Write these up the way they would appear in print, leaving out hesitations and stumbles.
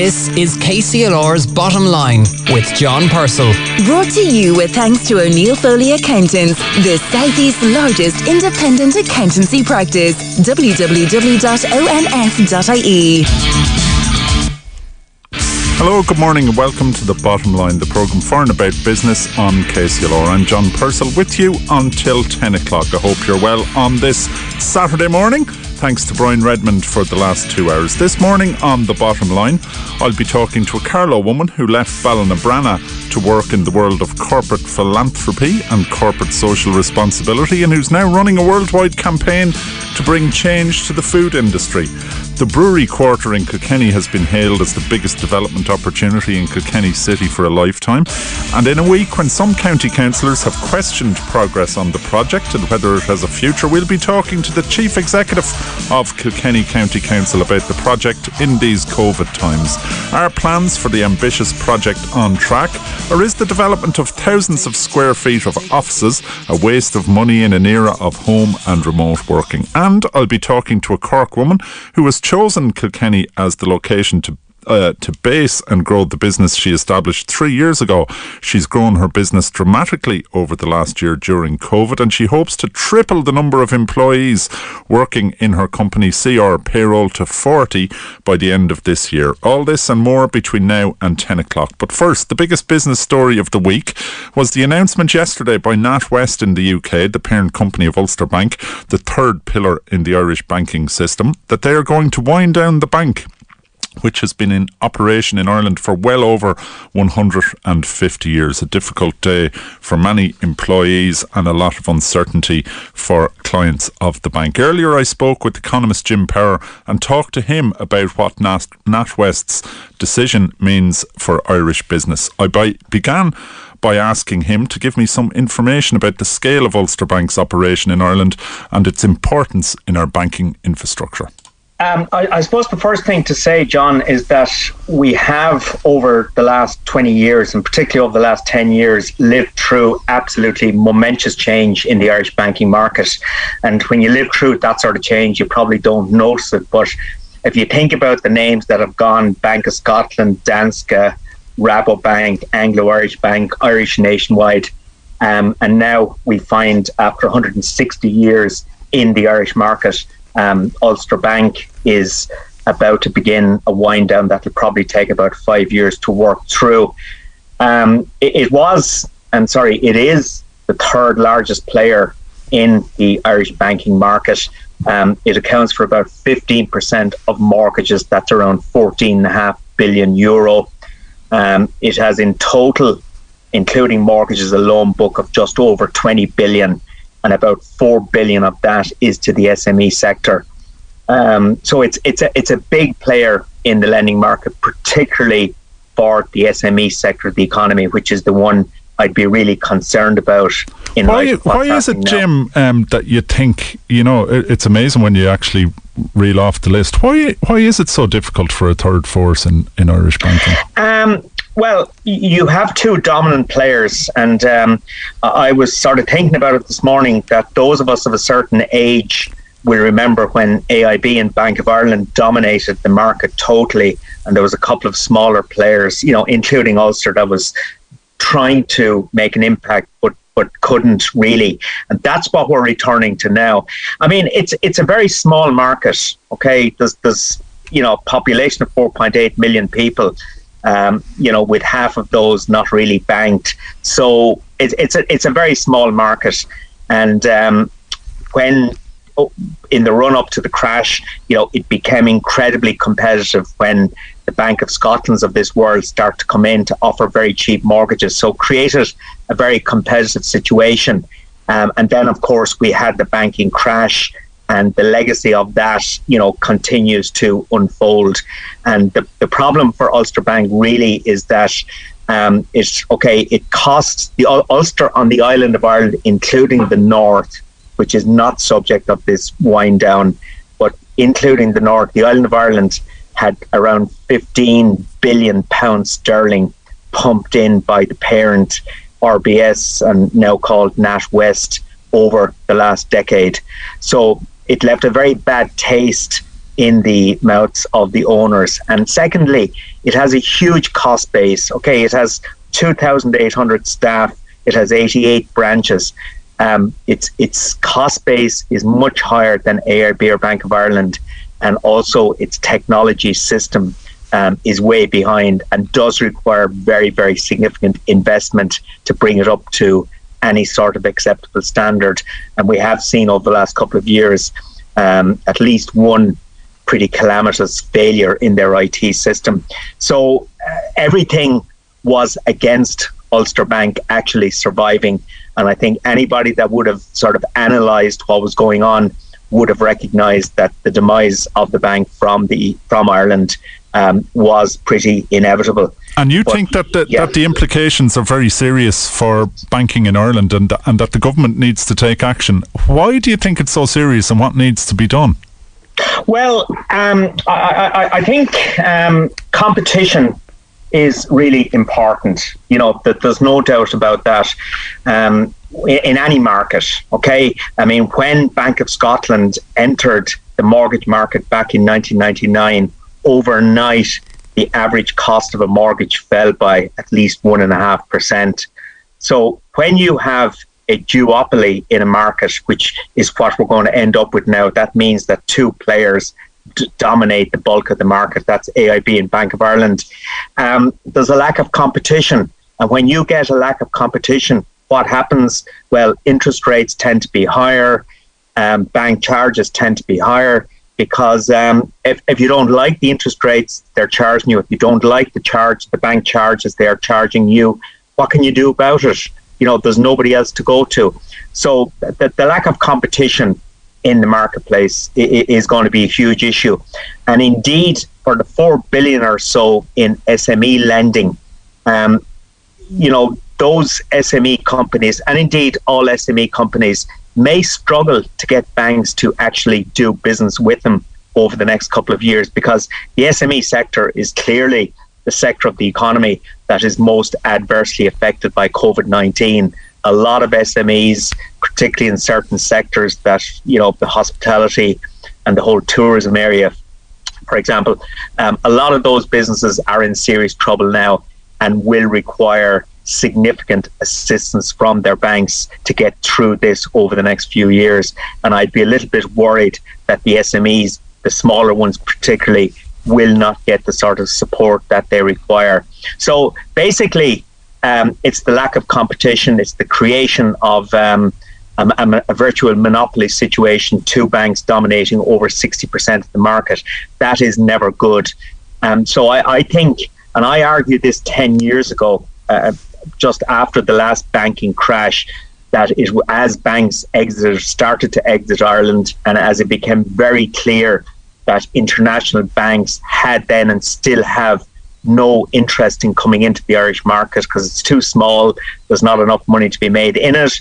This is KCLR's Bottom Line with John Purcell. Brought to you with thanks to O'Neill Foley Accountants, the Southeast's largest independent accountancy practice. www.onf.ie. Hello, good morning and welcome to The Bottom Line, the programme for and about business on KCLR. I'm John Purcell with you until 10 o'clock. I hope you're well on this Saturday morning. Thanks to Brian Redmond for the last 2 hours. This morning on The Bottom Line, I'll be talking to a Carlow woman who left Ballinabranna to work in the world of corporate philanthropy and corporate social responsibility and who's now running a worldwide campaign to bring change to the food industry. The Brewery Quarter in Kilkenny has been hailed as the biggest development opportunity in Kilkenny City for a lifetime. And in a week when some county councillors have questioned progress on the project and whether it has a future, we'll be talking to the Chief Executive of Kilkenny County Council about the project in these COVID times. Are plans for the ambitious project on track, or is the development of thousands of square feet of offices a waste of money in an era of home and remote working? And I'll be talking to a Cork woman who has chosen Kilkenny as the location to base and grow the business she established 3 years ago. She's grown her business dramatically over the last year during COVID, and she hopes to triple the number of employees working in her company CR Payroll to 40 by the end of this year. All this and more between now and 10 o'clock. But first, the biggest business story of the week was the announcement yesterday by NatWest in the UK, the parent company of Ulster Bank, the third pillar in the Irish banking system, that they are going to wind down the bank, which has been in operation in Ireland for well over 150 years. A difficult day for many employees and a lot of uncertainty for clients of the bank. Earlier I spoke with economist Jim Power and talked to him about what NatWest's decision means for Irish business. I began by asking him to give me some information about the scale of Ulster Bank's operation in Ireland and its importance in our banking infrastructure. I suppose the first thing to say, John, is that we have over the last 20 years and particularly over the last 10 years lived through absolutely momentous change in the Irish banking market. And when you live through that sort of change, you probably don't notice it. But if you think about the names that have gone, Bank of Scotland, Danske, Rabobank, Anglo-Irish Bank, Irish Nationwide, and now we find after 160 years in the Irish market, Ulster Bank is about to begin a wind down that will probably take about 5 years to work through. It is the third largest player in the Irish banking market. It accounts for about 15% of mortgages. That's around 14.5 billion euro. It has in total, including mortgages, a loan book of just over 20 billion. And about 4 billion of that is to the SME sector. So it's a big player in the lending market, particularly for the SME sector of the economy, which is the one I'd be really concerned about. Why is it, Jim, that you think, it's amazing when you actually reel off the list. Why is it so difficult for a third force in Irish banking? Well, you have two dominant players, and I was sort of thinking about it this morning that those of us of a certain age will remember when AIB and Bank of Ireland dominated the market totally, and there was a couple of smaller players, including Ulster, that was trying to make an impact but couldn't really. And that's what we're returning to now. I mean, it's a very small market, okay? There's a population of 4.8 million people. With half of those not really banked. So it's a very small market. And when in the run up to the crash, it became incredibly competitive when the Bank of Scotland's of this world start to come in to offer very cheap mortgages. So created a very competitive situation. And then, of course, we had the banking crash. And the legacy of that, continues to unfold. And the problem for Ulster Bank really is that it costs the Ulster on the island of Ireland, including the north, which is not subject of this wind down, but including the north, the island of Ireland had around 15 billion pounds sterling pumped in by the parent RBS and now called NatWest over the last decade. So it left a very bad taste in the mouths of the owners. And secondly, it has a huge cost base. Okay, it has 2,800 staff. It has 88 branches. Its cost base is much higher than AIB or Bank of Ireland, and also its technology system is way behind and does require very, very significant investment to bring it up to any sort of acceptable standard. And we have seen over the last couple of years at least one pretty calamitous failure in their IT system. So everything was against Ulster Bank actually surviving. And I think anybody that would have sort of analysed what was going on would have recognised that the demise of the bank from Ireland was pretty inevitable. And you think that the implications are very serious for banking in Ireland, and that the government needs to take action. Why do you think it's so serious, and what needs to be done? Well, I think competition is really important. You know, that there's no doubt about that in any market. Okay, I mean, when Bank of Scotland entered the mortgage market back in 1999, overnight the average cost of a mortgage fell by at least 1.5%. So when you have a duopoly in a market, which is what we're going to end up with now, that means that two players dominate the bulk of the market. That's AIB and Bank of Ireland. There's a lack of competition, and when you get a lack of competition, what happens? Well, interest rates tend to be higher, bank charges tend to be higher, because if you don't like the interest rates they're charging you, if you don't like the charge the bank charges they're charging you, what can you do about it? You know, there's nobody else to go to. So the lack of competition in the marketplace is going to be a huge issue. And indeed, for the 4 billion or so in SME lending, you know, those SME companies, and indeed all SME companies, may struggle to get banks to actually do business with them over the next couple of years, because the SME sector is clearly the sector of the economy that is most adversely affected by COVID-19. A lot of SMEs, particularly in certain sectors that, you know, the hospitality and the whole tourism area, for example, a lot of those businesses are in serious trouble now and will require significant assistance from their banks to get through this over the next few years. And I'd be a little bit worried that the SMEs, the smaller ones particularly, will not get the sort of support that they require. So basically, it's the lack of competition, it's the creation of a virtual monopoly situation, two banks dominating over 60% of the market. That is never good. So I think, and I argued this 10 years ago, just after the last banking crash, that it, as banks started to exit Ireland, and as it became very clear that international banks had then and still have no interest in coming into the Irish market because it's too small, there's not enough money to be made in it.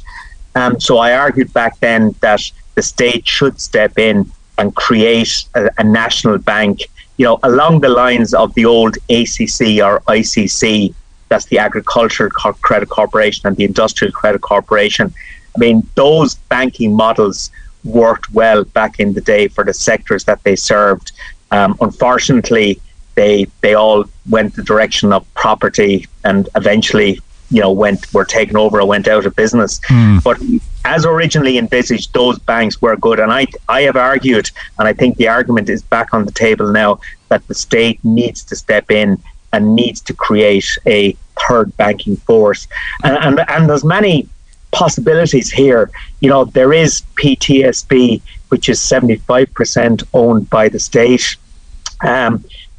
So I argued back then that the state should step in and create a national bank, you know, along the lines of the old ACC or ICC. That's the Agricultural Credit Corporation and the Industrial Credit Corporation. I mean, those banking models worked well back in the day for the sectors that they served. Unfortunately, they all went the direction of property and eventually, you know, were taken over or went out of business. But as originally envisaged, those banks were good. And I have argued, and I think the argument is back on the table now, that the state needs to step in and needs to create a third banking force. And there's many possibilities here. You know, there is PTSB, which is 75% owned by the state.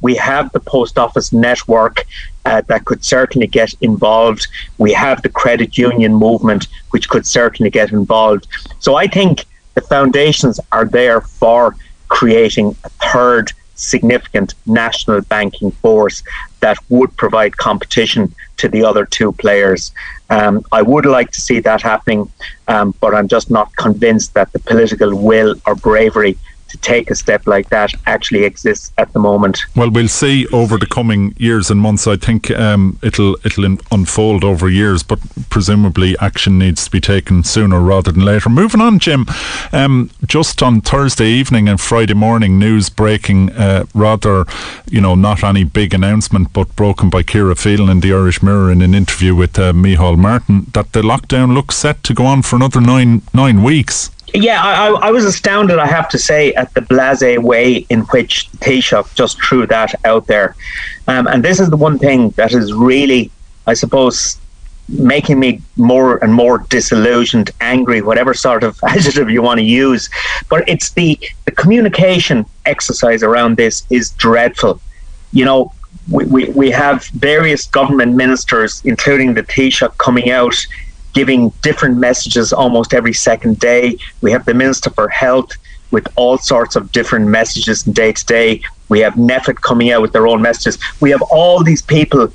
We have the post office network that could certainly get involved. We have the credit union movement, which could certainly get involved. So I think the foundations are there for creating a third significant national banking force that would provide competition to the other two players. I would like to see that happening, but I'm just not convinced that the political will or bravery to to take a step like that actually exists at the moment. Well, we'll see over the coming years and months. I think it'll unfold over years, but presumably action needs to be taken sooner rather than later. Moving on, Jim, just on Thursday evening and Friday morning, news breaking, rather, you know, not any big announcement, but broken by Ciara Phelan in the Irish Mirror in an interview with Micheál Martin, that the lockdown looks set to go on for another nine weeks. Yeah, I was astounded, I have to say, at the blasé way in which Taoiseach just threw that out there. And this is the one thing that is really, I suppose, making me more and more disillusioned, angry, whatever sort of adjective you want to use. But it's the communication exercise around this is dreadful. You know, we have various government ministers, including the Taoiseach, coming out giving different messages almost every second day. We have the Minister for Health with all sorts of different messages day to day. We have NPHET coming out with their own messages. We have all these people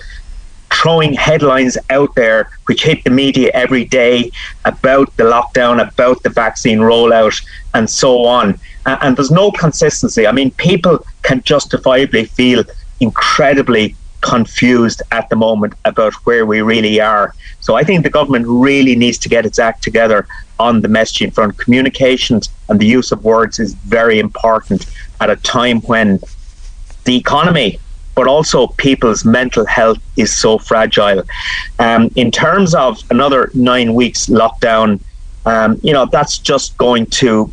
throwing headlines out there which hit the media every day about the lockdown, about the vaccine rollout, and so on. And there's no consistency. I mean, people can justifiably feel incredibly confused at the moment about where we really are. So I think the government really needs to get its act together on the messaging front. Communications and the use of words is very important at a time when the economy, but also people's mental health, is so fragile. In terms of another 9 weeks lockdown, you know, that's just going to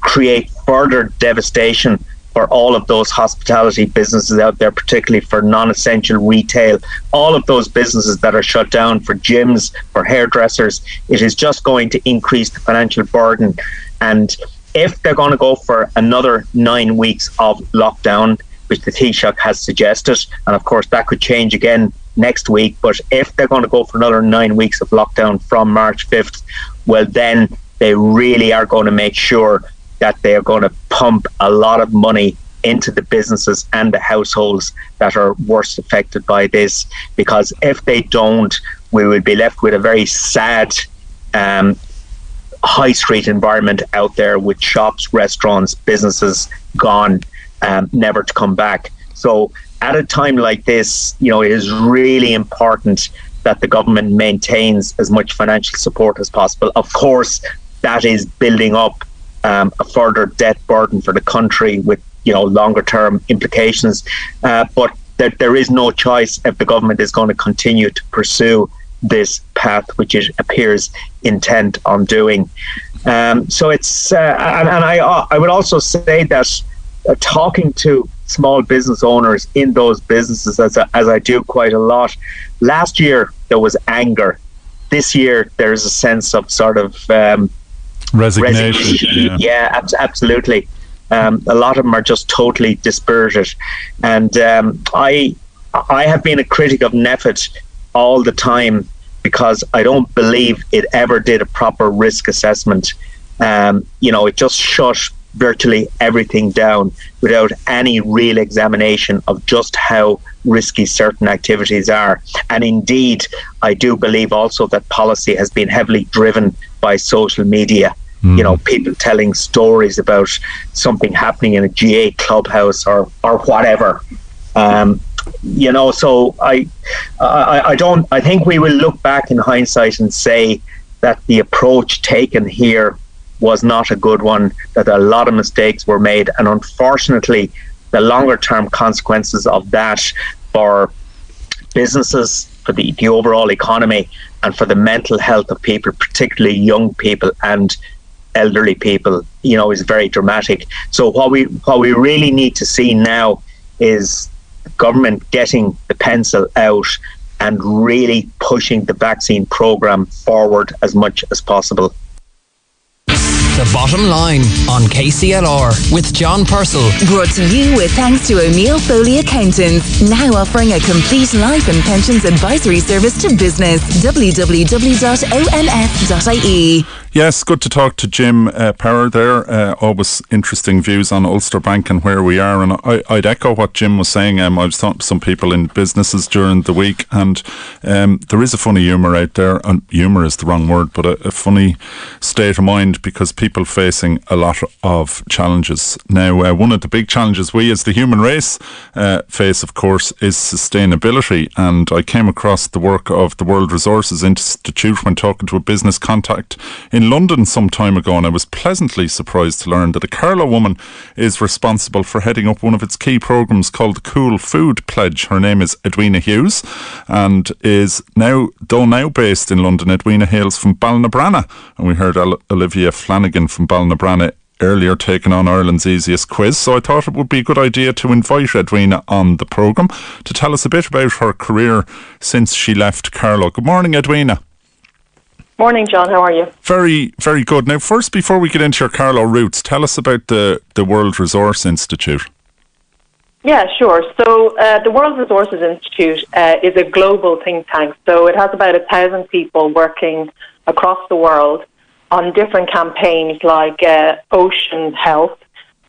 create further devastation for all of those hospitality businesses out there, particularly for non-essential retail, all of those businesses that are shut down, for gyms, for hairdressers. It is just going to increase the financial burden. And if they're going to go for another 9 weeks of lockdown, which the Taoiseach has suggested, and of course that could change again next week, but if they're going to go for another 9 weeks of lockdown from March 5th, well, then they really are going to make sure that they are going to pump a lot of money into the businesses and the households that are worst affected by this, because if they don't, we will be left with a very sad high street environment out there, with shops, restaurants, businesses gone, never to come back. So at a time like this, you know, it is really important that the government maintains as much financial support as possible. Of course, that is building up a further debt burden for the country, with, you know, longer term implications, but that there is no choice if the government is going to continue to pursue this path, which it appears intent on doing. So it's and I would also say that talking to small business owners in those businesses, as I do quite a lot, last year there was anger. This year there is a sense of sort of resignation. Yeah, absolutely. A lot of them are just totally dispirited, and I have been a critic of NPHET all the time, because I don't believe it ever did a proper risk assessment. You know, it just shut virtually everything down without any real examination of just how risky certain activities are. And indeed, I do believe also that policy has been heavily driven by social media. You know, people telling stories about something happening in a GA clubhouse or whatever. You know, so I think we will look back in hindsight and say that the approach taken here was not a good one, that a lot of mistakes were made, and unfortunately the longer term consequences of that for businesses, for the overall economy, and for the mental health of people, particularly young people and elderly people, you know, is very dramatic. So what we really need to see now is the government getting the pencil out and really pushing the vaccine programme forward as much as possible. The Bottom Line on KCLR with John Purcell. Brought to you with thanks to O'Neill Foley Accountants, now offering a complete life and pensions advisory service to business. www.olf.ie. Yes, good to talk to Jim Power there. Always interesting views on Ulster Bank and where we are. And I'd echo what Jim was saying. I was talking to some people in businesses during the week, and there is a funny humour out there. Humour is the wrong word, but a funny state of mind, because people facing a lot of challenges. Now, one of the big challenges we as the human race face, of course, is sustainability. And I came across the work of the World Resources Institute when talking to a business contact in London some time ago, and I was pleasantly surprised to learn that a Carlow woman is responsible for heading up one of its key programmes called the Cool Food Pledge. Her name is Edwina Hughes and is now based in London. Edwina hails from Ballinabranna, and we heard Olivia Flanagan from Ballinabranna earlier taking on Ireland's easiest quiz, so I thought it would be a good idea to invite Edwina on the programme to tell us a bit about her career since she left Carlow. Good morning, Edwina. Morning, John. How are you? Very, very good. Now, first, before we get into your Carlow roots, tell us about the World Resource Institute. Yeah, sure. So the World Resources Institute is a global think tank. So it has about 1,000 people working across the world on different campaigns like ocean health,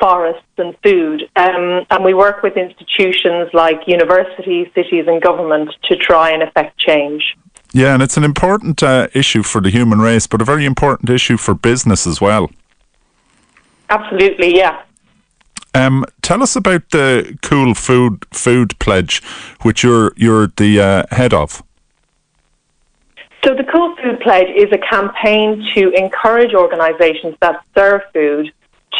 forests and food. And we work with institutions like universities, cities and government to try and affect change. Yeah, and it's an important issue for the human race, but a very important issue for business as well. Absolutely, yeah. Tell us about the Cool Food Pledge, which you're the head of. So the Cool Food Pledge is a campaign to encourage organisations that serve food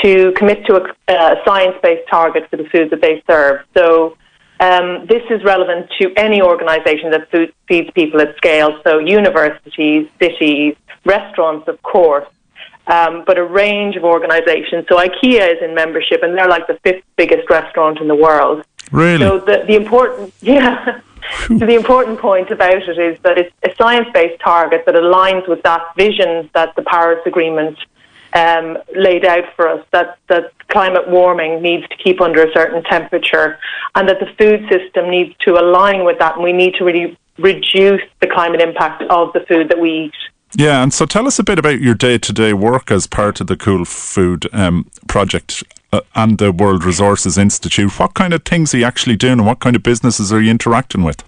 to commit to a science-based target for the food that they serve. So this is relevant to any organisation that feeds people at scale, so universities, cities, restaurants, of course. But a range of organisations. So IKEA is in membership, and they're like the 5th biggest restaurant in the world. Really? So the important point about it is that it's a science-based target that aligns with that vision that the Paris Agreement laid out for us, that climate warming needs to keep under a certain temperature, and that the food system needs to align with that, and we need to really reduce the climate impact of the food that we eat. Yeah, and so tell us a bit about your day-to-day work as part of the Cool Food project and the World Resources Institute. What kind of things are you actually doing and what kind of businesses are you interacting with?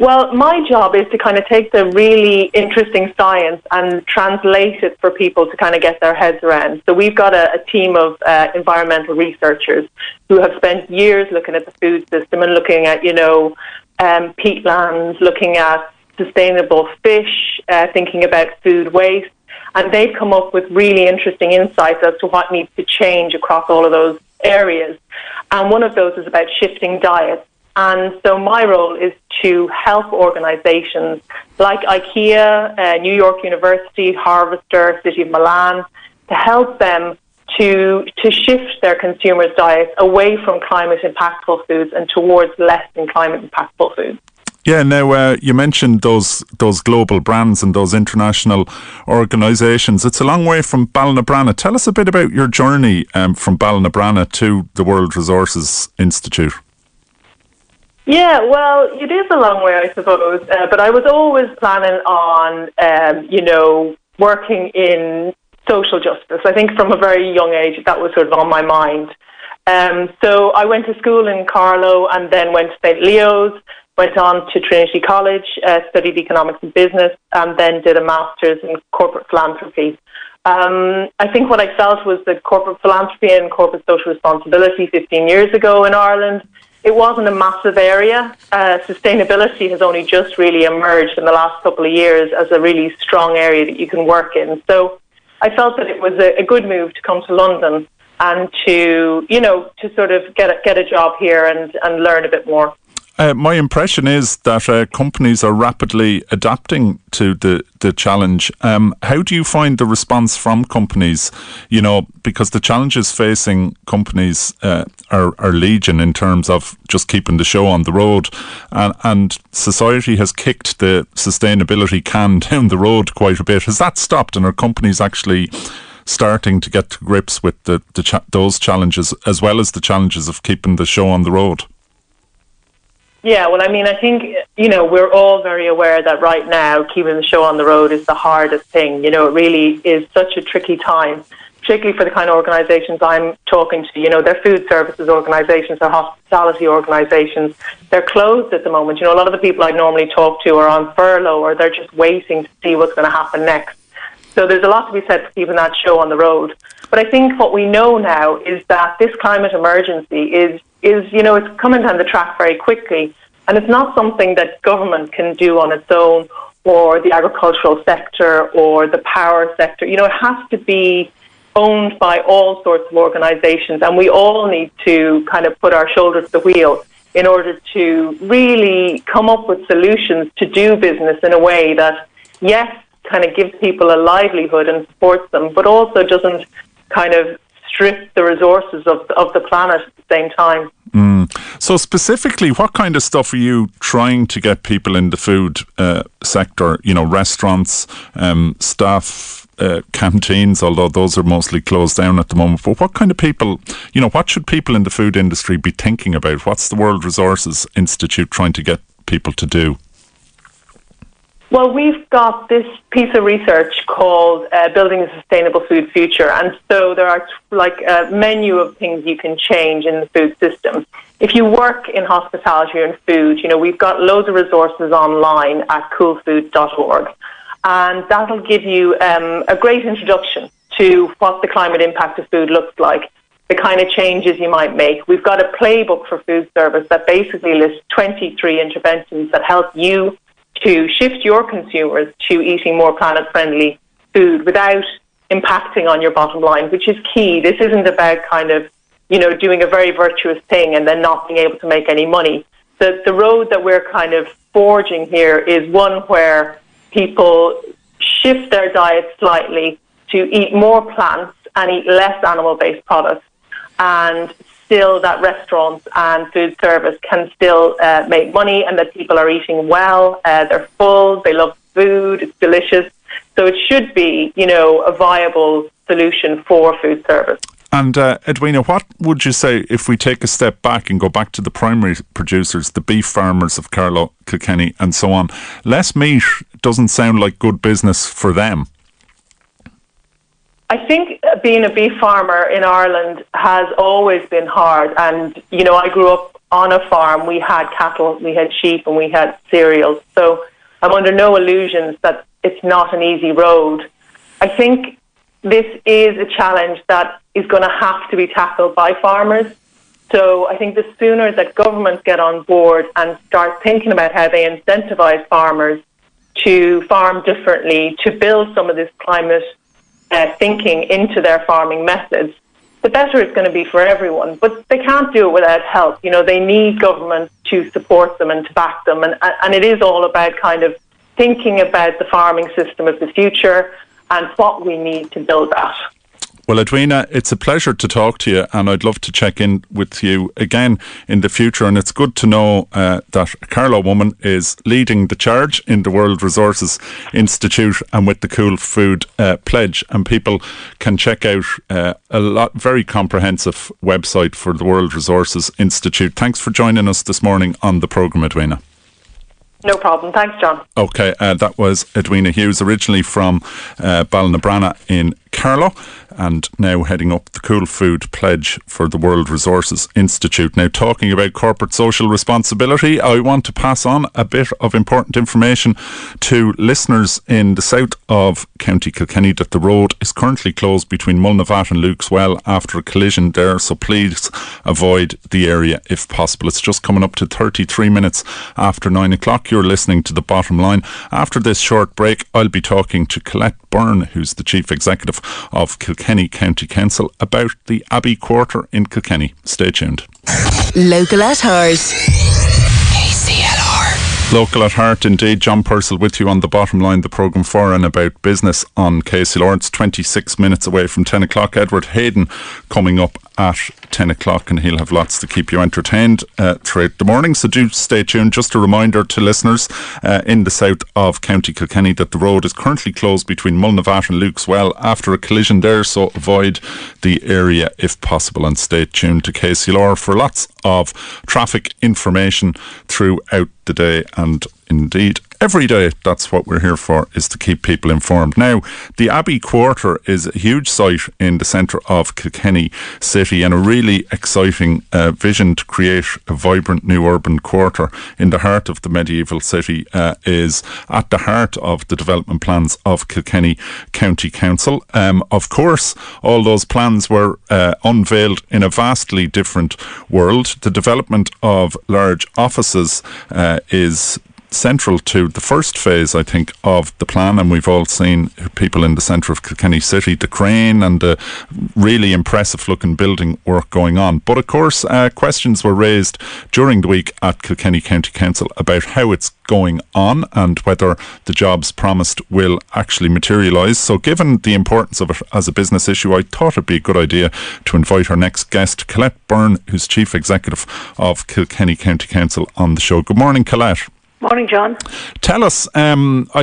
Well, my job is to kind of take the really interesting science and translate it for people to kind of get their heads around. So we've got a team of environmental researchers who have spent years looking at the food system and looking at, peatlands, looking at sustainable fish, thinking about food waste, and they've come up with really interesting insights as to what needs to change across all of those areas. And one of those is about shifting diets. And so my role is to help organisations like IKEA, New York University, Harvester, City of Milan, to help them to shift their consumers' diets away from climate impactful foods and towards less than climate impactful foods. Yeah, now you mentioned those global brands and those international organisations. It's a long way from Ballinabranna. Tell us a bit about your journey from Ballinabranna to the World Resources Institute. Yeah, well, it is a long way, I suppose. But I was always planning on, working in social justice. I think from a very young age, that was sort of on my mind. So I went to school in Carlow and then went to St. Leo's. Went on to Trinity College, studied economics and business, and then did a master's in corporate philanthropy. I think what I felt was that corporate philanthropy and corporate social responsibility 15 years ago in Ireland, it wasn't a massive area. Sustainability has only just really emerged in the last couple of years as a really strong area that you can work in. So I felt that it was a good move to come to London and to sort of get a job here and learn a bit more. My impression is that companies are rapidly adapting to the challenge. How do you find the response from companies? Because the challenges facing companies are legion in terms of just keeping the show on the road, and society has kicked the sustainability can down the road quite a bit. Has that stopped, and are companies actually starting to get to grips with those challenges as well as the challenges of keeping the show on the road? Yeah, well, I mean, I think, we're all very aware that right now keeping the show on the road is the hardest thing. It really is such a tricky time, particularly for the kind of organisations I'm talking to. They're food services organisations, they're hospitality organisations. They're closed at the moment. A lot of the people I normally talk to are on furlough or they're just waiting to see what's going to happen next. So there's a lot to be said for keeping that show on the road. But I think what we know now is that this climate emergency is it's coming down the track very quickly, and it's not something that government can do on its own, or the agricultural sector, or the power sector. You know, it has to be owned by all sorts of organisations, and we all need to kind of put our shoulders to the wheel in order to really come up with solutions to do business in a way that, yes, kind of gives people a livelihood and supports them, but also doesn't kind of strip the resources of the planet at the same time. So specifically, what kind of stuff are you trying to get people in the food sector? You know, restaurants, staff, canteens, although those are mostly closed down at the moment. But what kind of people, you know, what should people in the food industry be thinking about? What's the World Resources Institute trying to get people to do? Well, we've got this piece of research called Building a Sustainable Food Future. And so there are like a menu of things you can change in the food system. If you work in hospitality or in food, you know, we've got loads of resources online at coolfood.org. And that'll give you a great introduction to what the climate impact of food looks like, the kind of changes you might make. We've got a playbook for food service that basically lists 23 interventions that help you to shift your consumers to eating more planet-friendly food without impacting on your bottom line, which is key. This isn't about kind of, you know, doing a very virtuous thing and then not being able to make any money. The road that we're kind of forging here is one where people shift their diet slightly to eat more plants and eat less animal-based products, and still that restaurants and food service can still make money, and that people are eating well, they're full, they love food, it's delicious. So it should be, you know, a viable solution for food service. And Edwina, what would you say if we take a step back and go back to the primary producers, the beef farmers of Carlow, Kilkenny and so on? Less meat doesn't sound like good business for them. I think being a beef farmer in Ireland has always been hard. And, you know, I grew up on a farm. We had cattle, we had sheep, and we had cereals. So I'm under no illusions that it's not an easy road. I think this is a challenge that is going to have to be tackled by farmers. So I think the sooner that governments get on board and start thinking about how they incentivize farmers to farm differently, to build some of this climate thinking into their farming methods, the better it's going to be for everyone. But they can't do it without help. You know, they need government to support them and to back them. And it is all about kind of thinking about the farming system of the future and what we need to build that. Well, Edwina, it's a pleasure to talk to you, and I'd love to check in with you again in the future. And it's good to know that a Carlow woman is leading the charge in the World Resources Institute and with the Cool Food Pledge. And people can check out very comprehensive website for the World Resources Institute. Thanks for joining us this morning on the programme, Edwina. No problem. Thanks, John. Okay, that was Edwina Hughes, originally from Ballinabranna in Carlow, and now heading up the Cool Food Pledge for the World Resources Institute. Now, talking about corporate social responsibility, I want to pass on a bit of important information to listeners in the south of County Kilkenny that the road is currently closed between Mullinavat and Luke's Well after a collision there, so please avoid the area if possible. It's just coming up to 33 minutes after 9 o'clock. You're listening to The Bottom Line. After this short break, I'll be talking to Colette Byrne, who's the Chief Executive of Kilkenny County Council, about the Abbey Quarter in Kilkenny. Stay tuned. Local at heart. KCLR. Local at heart, indeed. John Purcell with you on The Bottom Line, the programme for and about business on KCLR. It's 26 minutes away from 10 o'clock. Edward Hayden coming up at 10 o'clock, and he'll have lots to keep you entertained throughout the morning, so do stay tuned. Just a reminder to listeners in the south of County Kilkenny that the road is currently closed between Mullinavat and Luke's Well after a collision there, so avoid the area if possible, and stay tuned to KCLR for lots of traffic information throughout the day and indeed every day, that's what we're here for, is to keep people informed. Now, the Abbey Quarter is a huge site in the centre of Kilkenny City, and a really exciting vision to create a vibrant new urban quarter in the heart of the medieval city is at the heart of the development plans of Kilkenny County Council. Of course, all those plans were unveiled in a vastly different world. The development of large offices is central to the first phase, I think, of the plan, and we've all seen people in the centre of Kilkenny City, the crane and the really impressive looking building work going on. But of course, questions were raised during the week at Kilkenny County Council about how it's going on and whether the jobs promised will actually materialise. So given the importance of it as a business issue, I thought it'd be a good idea to invite our next guest, Colette Byrne, who's Chief Executive of Kilkenny County Council, on the show. Good morning, Colette. Morning, John. Tell us, I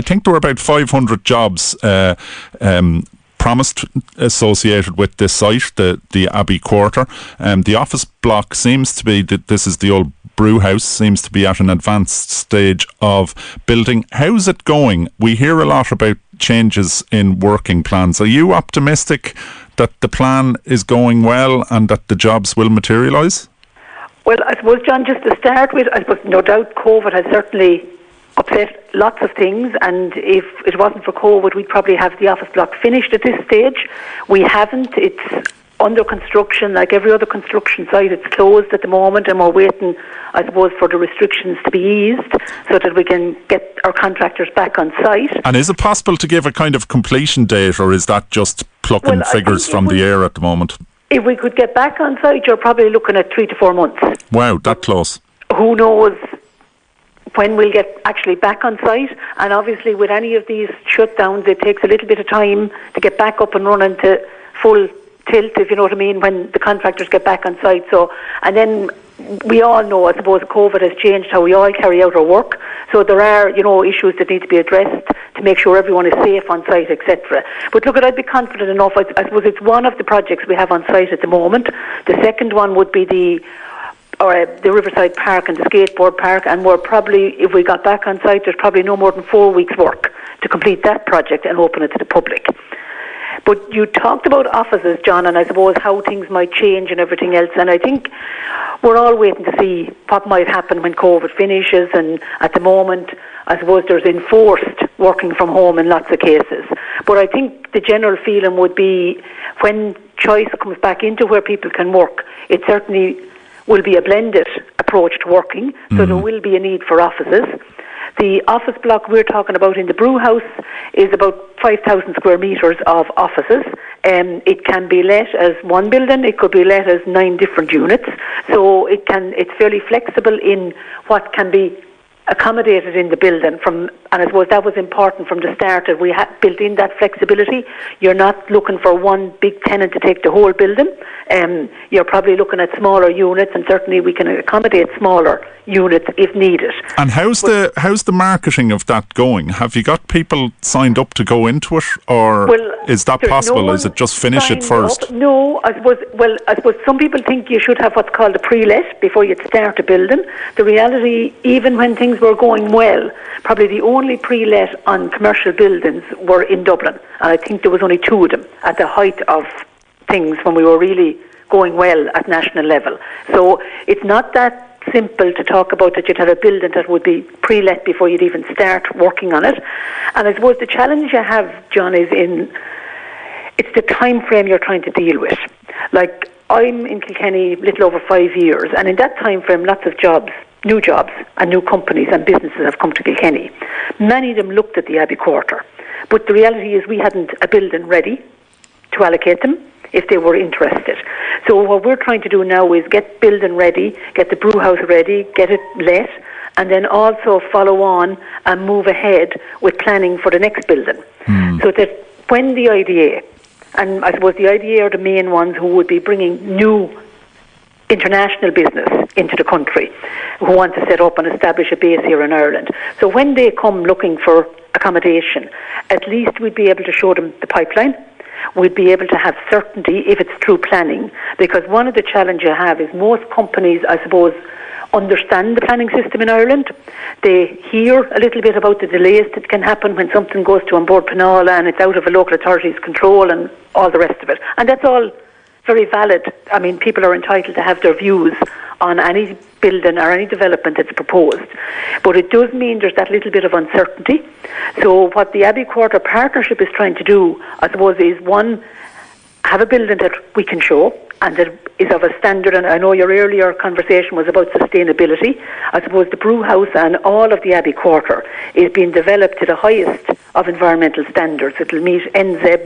think there were about 500 jobs promised associated with this site, the Abbey Quarter. The office block seems to be, this is the old brew house, seems to be at an advanced stage of building. How's it going? We hear a lot about changes in working plans. Are you optimistic that the plan is going well and that the jobs will materialise? Well, I suppose, John, just to start with, I suppose no doubt COVID has certainly upset lots of things, and if it wasn't for COVID, we'd probably have the office block finished at this stage. We haven't. It's under construction. Like every other construction site, it's closed at the moment, and we're waiting, I suppose, for the restrictions to be eased so that we can get our contractors back on site. And is it possible to give a kind of completion date, or is that just plucking figures from the air at the moment? If we could get back on site, you're probably looking at 3 to 4 months. Wow, that close. Who knows when we'll get actually back on site. And obviously with any of these shutdowns, it takes a little bit of time to get back up and running to full tilt, if you know what I mean, when the contractors get back on site. So, and then we all know, I suppose, COVID has changed how we all carry out our work. So there are, you know, issues that need to be addressed to make sure everyone is safe on site, etc. But look, I'd be confident enough. I suppose it's one of the projects we have on site at the moment. The second one would be the Riverside Park and the Skateboard Park, and we're probably, if we got back on site, there's probably no more than 4 weeks' work to complete that project and open it to the public. But you talked about offices, John, and I suppose how things might change and everything else. And I think we're all waiting to see what might happen when COVID finishes. And at the moment, I suppose there's enforced working from home in lots of cases. But I think the general feeling would be when choice comes back into where people can work, it certainly will be a blended approach to working. Mm-hmm. So there will be a need for offices. The office block we're talking about in the brew house is about 5,000 square metres of offices. It can be let as one building. It could be let as 9 different units. So it's fairly flexible in what can be accommodated in the building. And I suppose that was important from the start, that we built in that flexibility. You're not looking for one big tenant to take the whole building. You're probably looking at smaller units, and certainly we can accommodate smaller units if needed. And how's the marketing of that going? Have you got people signed up to go into it, or is that possible? No, is it just finish it first? Up? No, I suppose some people think you should have what's called a pre-let before you start a building. The reality, even when things were going well, probably the only pre-let on commercial buildings were in Dublin, and I think there was only 2 of them at the height of things when we were really going well at national level. So it's not that simple to talk about that you'd have a building that would be pre-let before you'd even start working on it. And I suppose the challenge you have, John, is it's the time frame you're trying to deal with. Like, I'm in Kilkenny a little over 5 years, and in that time frame lots of jobs and new companies and businesses have come to Kilkenny. Many of them looked at the Abbey Quarter, but the reality is we hadn't a building ready to allocate them if they were interested. So what we're trying to do now is get building ready, get the brew house ready, get it let, and then also follow on and move ahead with planning for the next building. Mm. So that when the IDA, and I suppose the IDA are the main ones who would be bringing new international business into the country, who want to set up and establish a base here in Ireland. So when they come looking for accommodation, at least we'd be able to show them the pipeline. We'd be able to have certainty if it's through planning, because one of the challenges you have is most companies, I suppose, understand the planning system in Ireland. They hear a little bit about the delays that can happen when something goes to An Bord Pleanála and it's out of a local authority's control and all the rest of it. And that's all very valid. I mean, people are entitled to have their views on any building or any development that's proposed. But it does mean there's that little bit of uncertainty. So what the Abbey Quarter Partnership is trying to do, I suppose, is one, have a building that we can show and that is of a standard. And I know your earlier conversation was about sustainability. I suppose the brew house and all of the Abbey Quarter is being developed to the highest of environmental standards. It'll meet NZEB,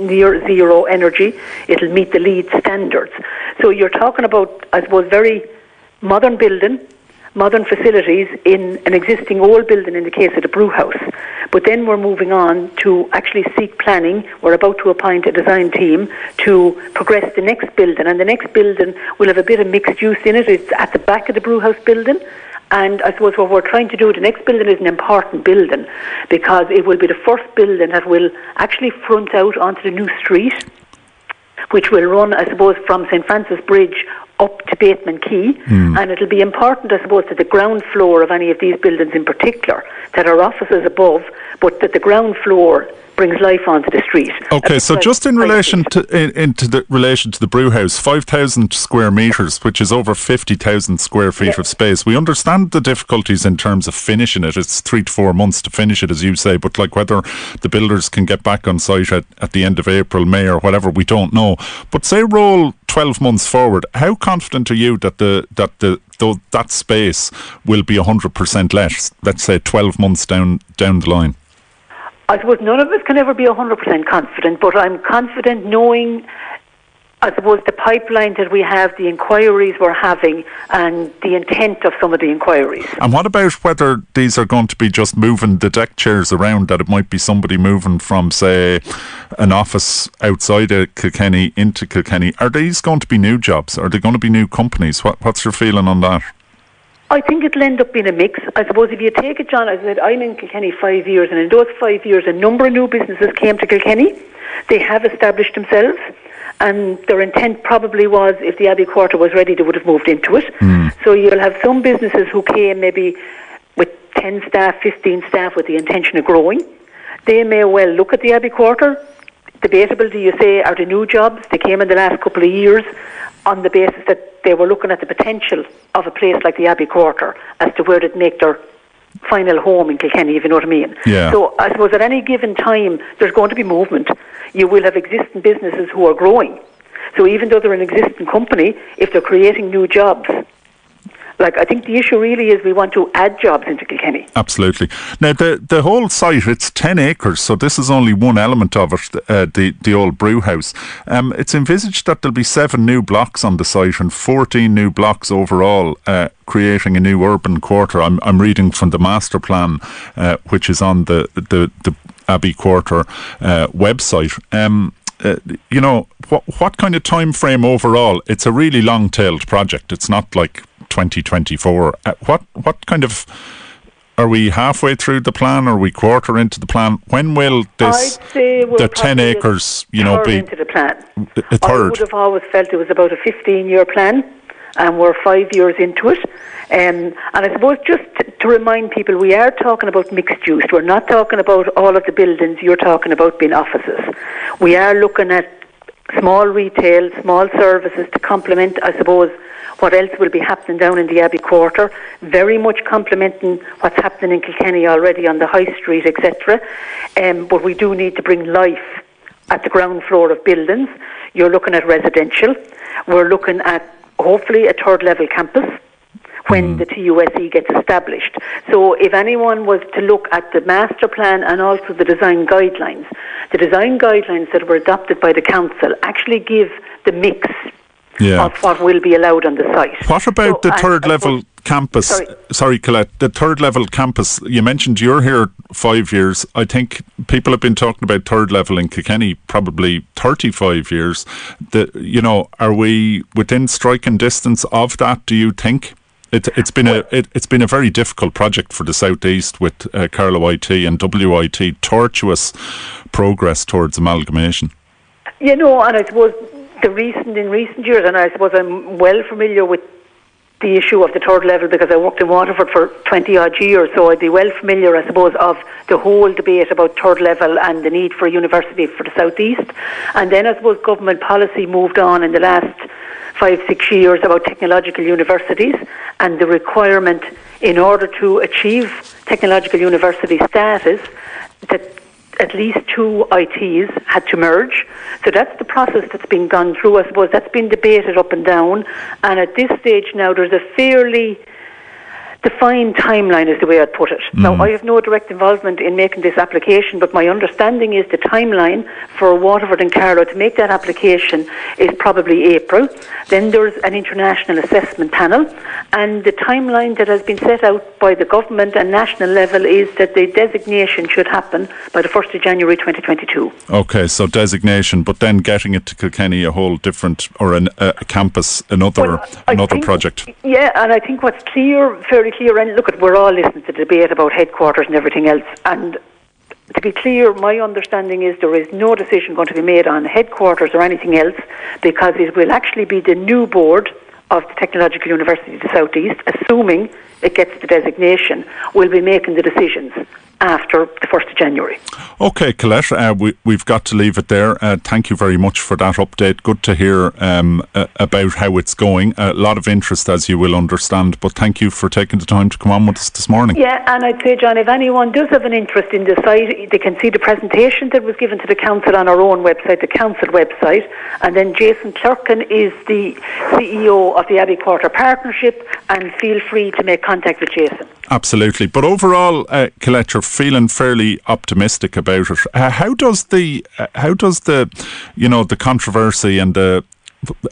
near zero energy. It'll meet the LEED standards. So you're talking about, I suppose, very modern building, modern facilities in an existing old building in the case of the brew house. But then we're moving on to actually seek planning. We're about to appoint a design team to progress the next building, and the next building will have a bit of mixed use in it. It's at the back of the brew house building. And I suppose what we're trying to do, the next building is an important building because it will be the first building that will actually front out onto the new street, which will run, I suppose, from St. Francis Bridge up to Bateman Quay. And it'll be important, I suppose, to the ground floor of any of these buildings in particular, that are offices above, but that the ground floor brings life onto the street. Okay, so just in relation to the brew house, 5,000 square metres, which is over 50,000 square feet of space. We understand the difficulties in terms of finishing it. It's 3 to 4 months to finish it, as you say, but like whether the builders can get back on site at the end of April, May or whatever, we don't know. But say roll 12 months forward, how confident are you that that space will be 100% let, let's say 12 months down the line? I suppose none of us can ever be 100% confident, but I'm confident knowing, I suppose, the pipeline that we have, the inquiries we're having, and the intent of some of the inquiries. And what about whether these are going to be just moving the deck chairs around, that it might be somebody moving from, say, an office outside of Kilkenny into Kilkenny? Are these going to be new jobs? Are they going to be new companies? What's your feeling on that? I think it'll end up being a mix. I suppose if you take it, John, as I said, I'm in Kilkenny 5 years, and in those 5 years, a number of new businesses came to Kilkenny. They have established themselves, and their intent probably was, if the Abbey Quarter was ready, they would have moved into it. So you'll have some businesses who came maybe with 10 staff, 15 staff, with the intention of growing. They may well look at the Abbey Quarter. Debatable, do you say, are the new jobs? They came in the last couple of years on the basis that they were looking at the potential of a place like the Abbey Quarter as to where they'd make their final home in Kilkenny, if you know what I mean. Yeah. So I suppose at any given time, there's going to be movement. You will have existing businesses who are growing. So even though they're an existing company, if they're creating new jobs, like, I think the issue really is we want to add jobs into Kilkenny. Absolutely. Now, the whole site, it's 10 acres, so this is only one element of it, the old brew house. It's envisaged that there'll be 7 new blocks on the site and 14 new blocks overall, creating a new urban quarter. I'm reading from the master plan, which is on the Abbey Quarter website. You know, what kind of time frame overall? It's a really long-tailed project. It's not like 2024. What kind of, are we halfway through the plan? Are we quarter into the plan? When will this, the 10 acres, you know, be into the plan? A third. I would have always felt it was about a 15-year plan, and we're 5 years into it. And I suppose just to remind people, we are talking about mixed use. We're not talking about all of the buildings you're talking about being offices. We are looking at small retail, small services to complement, I suppose, what else will be happening down in the Abbey Quarter, very much complementing what's happening in Kilkenny already on the High Street, etc. But we do need to bring life at the ground floor of buildings. You're looking at residential. We're looking at, hopefully, a third-level campus when the TUSE gets established. So if anyone was to look at the master plan and also the design guidelines that were adopted by the council actually give the mix of what will be allowed on the site. What about the third-level campus? Sorry, Colette. The third-level campus, you mentioned you're here 5 years. I think people have been talking about third-level in Kilkenny probably 35 years. You know, are we within striking distance of that, do you think? It's been a very difficult project for the southeast with Carlow IT and WIT, tortuous progress towards amalgamation. You know, and I suppose in recent years, and I suppose I'm well familiar with the issue of the third level because I worked in Waterford for 20 odd years, so I'd be well familiar, I suppose, of the whole debate about third level and the need for a university for the South East. And then I suppose government policy moved on in the last 5-6 years about technological universities and the requirement in order to achieve technological university status that at least two ITs had to merge. So that's the process that's been gone through, I suppose. That's been debated up and down. And at this stage now, there's a fairly defined timeline is the way I'd put it. Now, I have no direct involvement in making this application, but my understanding is the timeline for Waterford and Carlow to make that application is probably April. Then there's an international assessment panel, and the timeline that has been set out by the government and national level is that the designation should happen by the 1st of January 2022. Okay, so designation, but then getting it to Kilkenny a whole different, or a campus, another project. Yeah, and I think what's clear, fairly clear, and look, we're all listening to the debate about headquarters and everything else, and to be clear, my understanding is there is no decision going to be made on headquarters or anything else, because it will actually be the new board of the Technological University of the South East, assuming it gets the designation, will be making the decisions after the 1st of January. Okay, Colette, we've got to leave it there. Thank you very much for that update. Good to hear about how it's going. A lot of interest, as you will understand, but thank you for taking the time to come on with us this morning. Yeah, and I'd say, John, if anyone does have an interest in the site, they can see the presentation that was given to the Council on our own website, the Council website, and then Jason Clerkin is the CEO of the Abbey Quarter Partnership, and feel free to make contact with Jason. Absolutely. But overall, Colette, you're feeling fairly optimistic about it. How does the controversy and the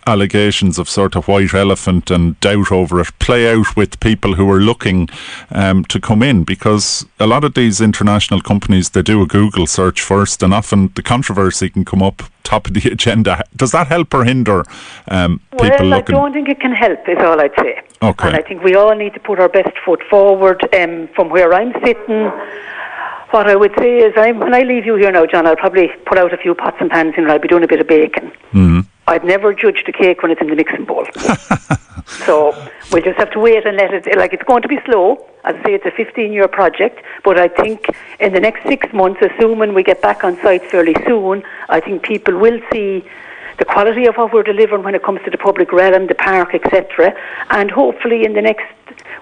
allegations of sort of white elephant and doubt over it play out with people who are looking to come in? Because a lot of these international companies, they do a Google search first, and often the controversy can come up top of the agenda. Does that help or hinder people looking? Well, I don't think it can help, is all I'd say. Okay. And I think we all need to put our best foot forward. From where I'm sitting, what I would say is, when I leave you here now, John, I'll probably put out a few pots and pans and I'll be doing a bit of baking. Mm-hmm. I'd never judge the cake when it's in the mixing bowl. So we'll just have to wait and let it, it's going to be slow. As I say, it's a 15-year project, but I think in the next 6 months, assuming we get back on site fairly soon, I think people will see the quality of what we're delivering when it comes to the public realm, the park, etc. And hopefully in the next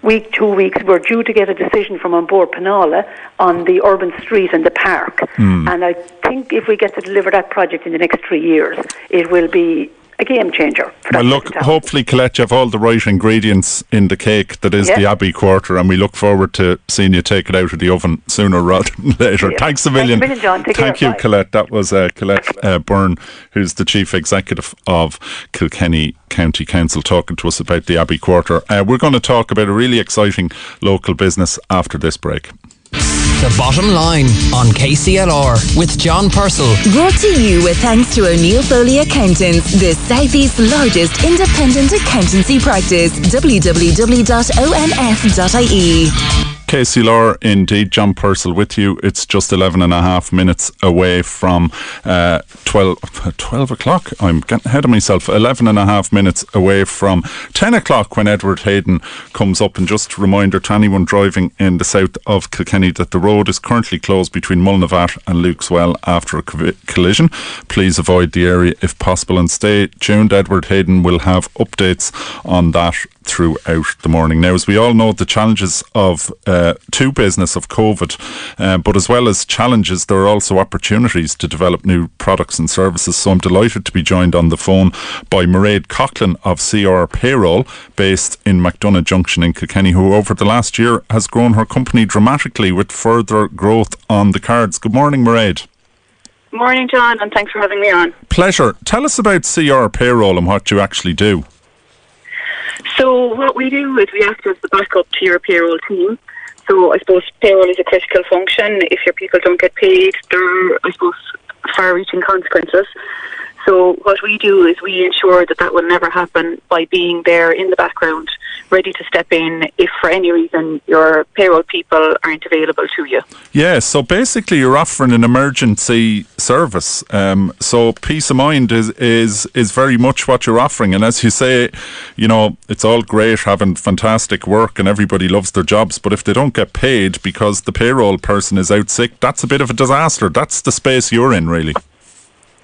week, 2 weeks, we're due to get a decision from An Bord Pleanála on the urban street and the park. And I think if we get to deliver that project in the next 3 years, it will be a game changer. Well, look, hopefully, Colette, you have all the right ingredients in the cake that is the Abbey Quarter, and we look forward to seeing you take it out of the oven sooner rather than later. Yeah. Thanks a million. Thanks a million, John. Thank you, Colette. That was Colette Byrne, who's the Chief Executive of Kilkenny County Council, talking to us about the Abbey Quarter. We're going to talk about a really exciting local business after this break. The Bottom Line on KCLR with John Purcell. Brought to you with thanks to O'Neill Foley Accountants, the Southeast's largest independent accountancy practice. www.onf.ie. KCLR, indeed, John Purcell with you. It's just 11 and a half minutes away from 12 o'clock. I'm getting ahead of myself. 11 and a half minutes away from 10 o'clock when Edward Hayden comes up. And just a reminder to anyone driving in the south of Kilkenny that the road is currently closed between Mullinavat and Luke's Well after a collision. Please avoid the area if possible and stay tuned. Edward Hayden will have updates on that throughout the morning. Now, as we all know, the challenges of to business of COVID, but as well as challenges, there are also opportunities to develop new products and services. So I'm delighted to be joined on the phone by Mairead Coughlan of CR Payroll, based in MacDonagh Junction in Kilkenny, who over the last year has grown her company dramatically with further growth on the cards. Good morning, Mairead. Morning, John, and thanks for having me on. Pleasure. Tell us about CR Payroll and what you actually do. So what we do is we act as the backup to your payroll team. So I suppose payroll is a critical function. If your people don't get paid, there are, I suppose, far-reaching consequences. So what we do is we ensure that that will never happen by being there in the background, ready to step in if for any reason your payroll people aren't available to you. Yeah, so basically you're offering an emergency service. So peace of mind is very much what you're offering. And as you say, you know, it's all great having fantastic work and everybody loves their jobs, but if they don't get paid because the payroll person is out sick, that's a bit of a disaster. That's the space you're in, really.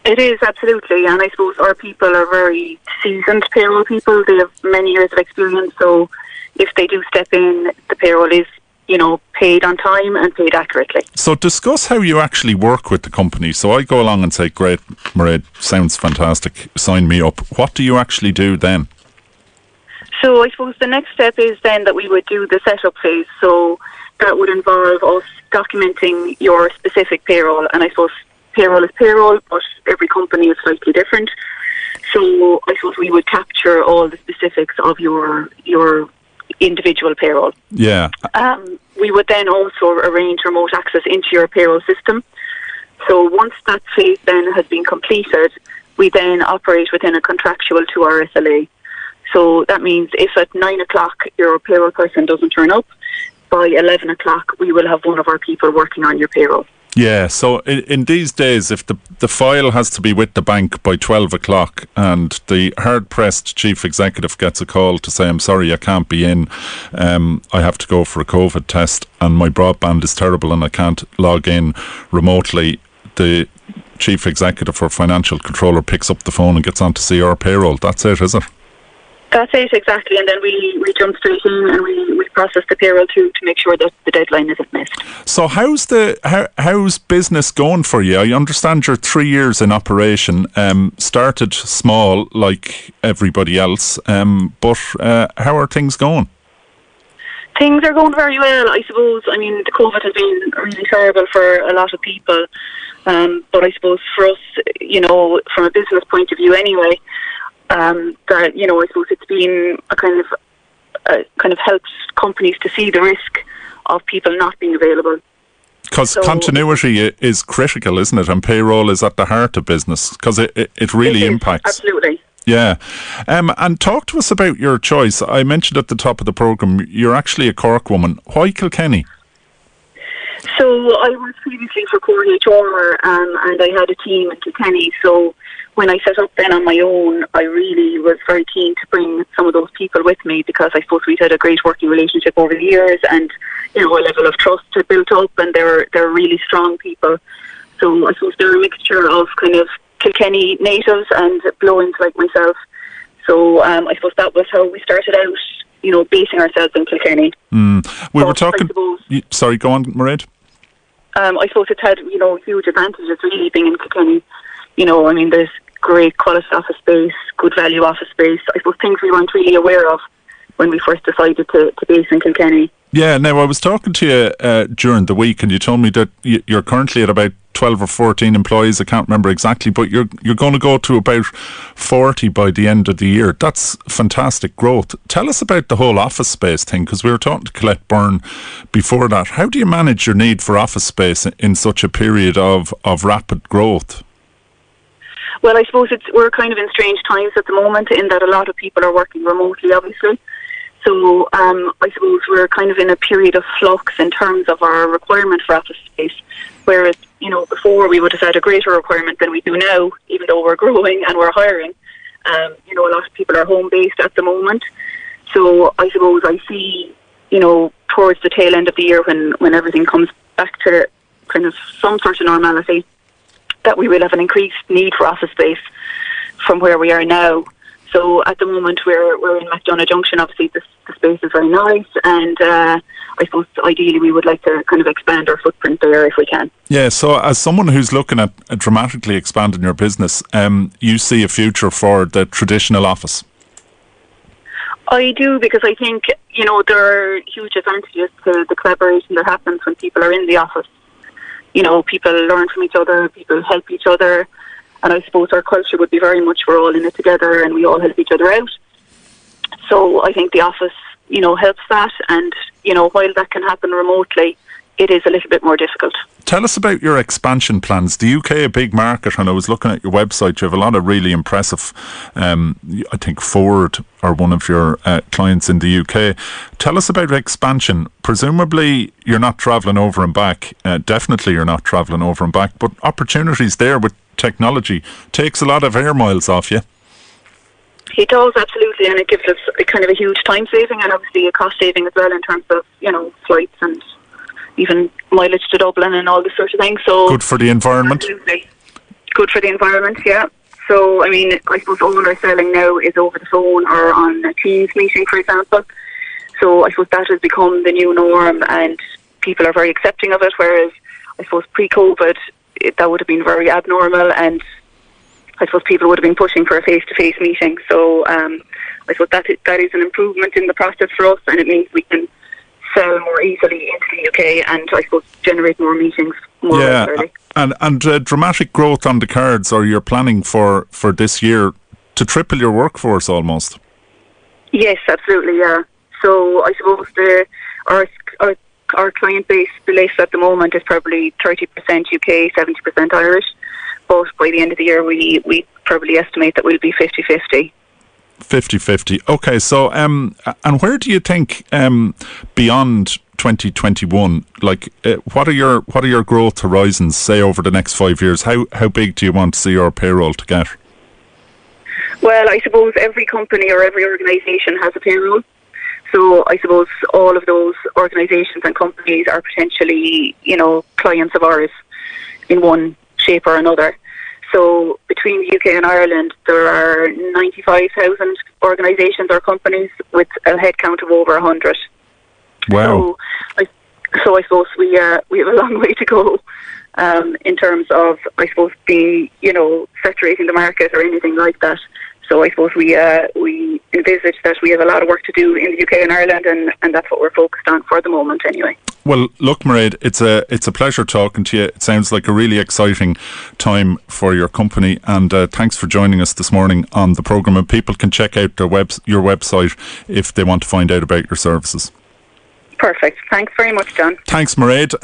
It is, absolutely, and I suppose our people are very seasoned payroll people. They have many years of experience, so if they do step in, the payroll is, you know, paid on time and paid accurately. So discuss how you actually work with the company. So I go along and say, great, Mairead, sounds fantastic, sign me up. What do you actually do then? So I suppose the next step is then that we would do the setup phase, so that would involve us documenting your specific payroll, and I suppose payroll is payroll, but every company is slightly different. So I suppose we would capture all the specifics of your individual payroll. Yeah. We would then also arrange remote access into your payroll system. So once that phase then has been completed, we then operate within a contractual 2-hour SLA. So that means if at 9 o'clock your payroll person doesn't turn up, by 11 o'clock we will have one of our people working on your payroll. Yeah, so in these days, if the file has to be with the bank by 12 o'clock and the hard-pressed chief executive gets a call to say, I'm sorry, I can't be in, I have to go for a COVID test and my broadband is terrible and I can't log in remotely, the chief executive or financial controller picks up the phone and gets on to CR Payroll. That's it, is it? That's it, exactly. And then we jump straight in and we process the payroll too to make sure that the deadline isn't missed. So how's business going for you? I understand you're 3 years in operation. Started small like everybody else, but how are things going? Things are going very well, I suppose. I mean, the COVID has been really terrible for a lot of people. But I suppose for us, you know, from a business point of view anyway, that, you know, I suppose it's been a kind of helps companies to see the risk of people not being available. Because continuity is critical, isn't it? And payroll is at the heart of business because it really impacts. Absolutely. Yeah. And talk to us about your choice. I mentioned at the top of the programme, you're actually a Cork woman. Why Kilkenny? So I was previously for Cork HR and I had a team in Kilkenny, so when I set up then on my own, I really was very keen to bring some of those people with me because I suppose we've had a great working relationship over the years and, you know, a level of trust had built up and they're really strong people. So I suppose they're a mixture of kind of Kilkenny natives and blow-ins like myself. So I suppose that was how we started out, you know, basing ourselves in Kilkenny. Sorry, go on, Mairead. I suppose it's had, you know, huge advantages really being in Kilkenny. You know, I mean, there's great quality office space, good value office space. I suppose things we weren't really aware of when we first decided to base in Kilkenny. Yeah, now I was talking to you during the week and you told me that you're currently at about 12 or 14 employees, I can't remember exactly, but you're going to go to about 40 by the end of the year. That's fantastic growth. Tell us about the whole office space thing, because we were talking to Colette Byrne before that. How do you manage your need for office space in such a period of rapid growth? Well, I suppose we're kind of in strange times at the moment in that a lot of people are working remotely, obviously. So I suppose we're kind of in a period of flux in terms of our requirement for office space, whereas, you know, before we would have had a greater requirement than we do now, even though we're growing and we're hiring. You know, a lot of people are home-based at the moment. So I suppose I see, you know, towards the tail end of the year when everything comes back to kind of some sort of normality, that we will have an increased need for office space from where we are now. So at the moment we're in MacDonagh Junction. Obviously the space is very nice and I suppose ideally we would like to kind of expand our footprint there if we can. Yeah, so as someone who's looking at dramatically expanding your business, you see a future for the traditional office? I do, because I think, you know, there are huge advantages to the collaboration that happens when people are in the office. You know, people learn from each other, people help each other, and I suppose our culture would be very much we're all in it together and we all help each other out. So I think the office, you know, helps that, and, you know, while that can happen remotely, it is a little bit more difficult. Tell us about your expansion plans. The UK a big market, and I was looking at your website, you have a lot of really impressive, I think Ford are one of your clients in the UK. Tell us about expansion. Presumably you're not travelling over and back, definitely you're not travelling over and back, but opportunities there with technology takes a lot of air miles off you. It does, absolutely, and it gives us a kind of a huge time saving and obviously a cost saving as well in terms of, you know, flights and even mileage to Dublin and all this sort of thing. So good for the environment. Absolutely. Good for the environment, yeah. So, I mean, I suppose all we're selling now is over the phone or on a Teams meeting, for example. So I suppose that has become the new norm and people are very accepting of it, whereas I suppose pre-COVID, that would have been very abnormal, and I suppose people would have been pushing for a face-to-face meeting. So I suppose that is an improvement in the process for us, and it means we can sell more easily into the UK and I suppose generate more meetings more regularly. And dramatic growth on the cards, or you're planning for this year to triple your workforce almost. Yes, absolutely, yeah. So I suppose our client base, the list at the moment, is probably 30% UK, 70% Irish. But by the end of the year, we probably estimate that we'll be 50-50. 50-50. Okay, so and where do you think beyond 2021? Like, what are your growth horizons? Say over the next 5 years, how big do you want CR Payroll to get? Well, I suppose every company or every organisation has a payroll. So I suppose all of those organisations and companies are potentially, you know, clients of ours in one shape or another. So between the UK and Ireland, there are 95,000 organisations or companies with a headcount of over 100. Wow. So I suppose we have a long way to go in terms of, I suppose, being, you know, saturating the market or anything like that. So I suppose we envisage that we have a lot of work to do in the UK and Ireland, and that's what we're focused on for the moment anyway. Well, look, Mairead, it's a pleasure talking to you. It sounds like a really exciting time for your company, and thanks for joining us this morning on the programme. And people can check out your website if they want to find out about your services. Perfect. Thanks very much, John. Thanks, Mairead.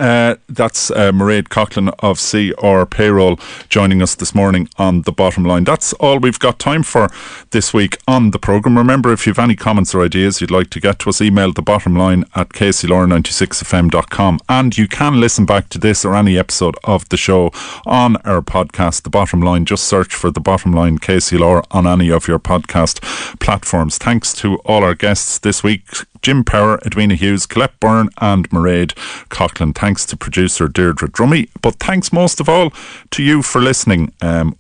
That's Mairead Coughlan of CR Payroll joining us this morning on The Bottom Line. That's all we've got time for this week on the programme. Remember, if you have any comments or ideas you'd like to get to us, email thebottomline@kclr96fm.com, and you can listen back to this or any episode of the show on our podcast, The Bottom Line. Just search for The Bottom Line KCLR on any of your podcast platforms. Thanks to all our guests this week: Jim Power, Edwina Hughes, Colette Byrne and Mairead Coughlan. Thanks to producer Deirdre Drummy, but thanks most of all to you for listening.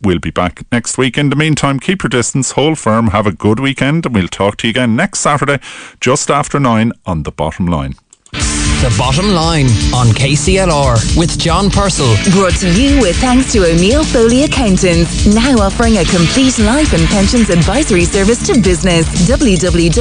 We'll be back next week. In the meantime, keep your distance, hold firm, have a good weekend, and we'll talk to you again next Saturday just after 9 on The Bottom Line. The Bottom Line on KCLR with John Purcell. Brought to you with thanks to O'Neill Foley Accountants, now offering a complete life and pensions advisory service to business. www.omf.ie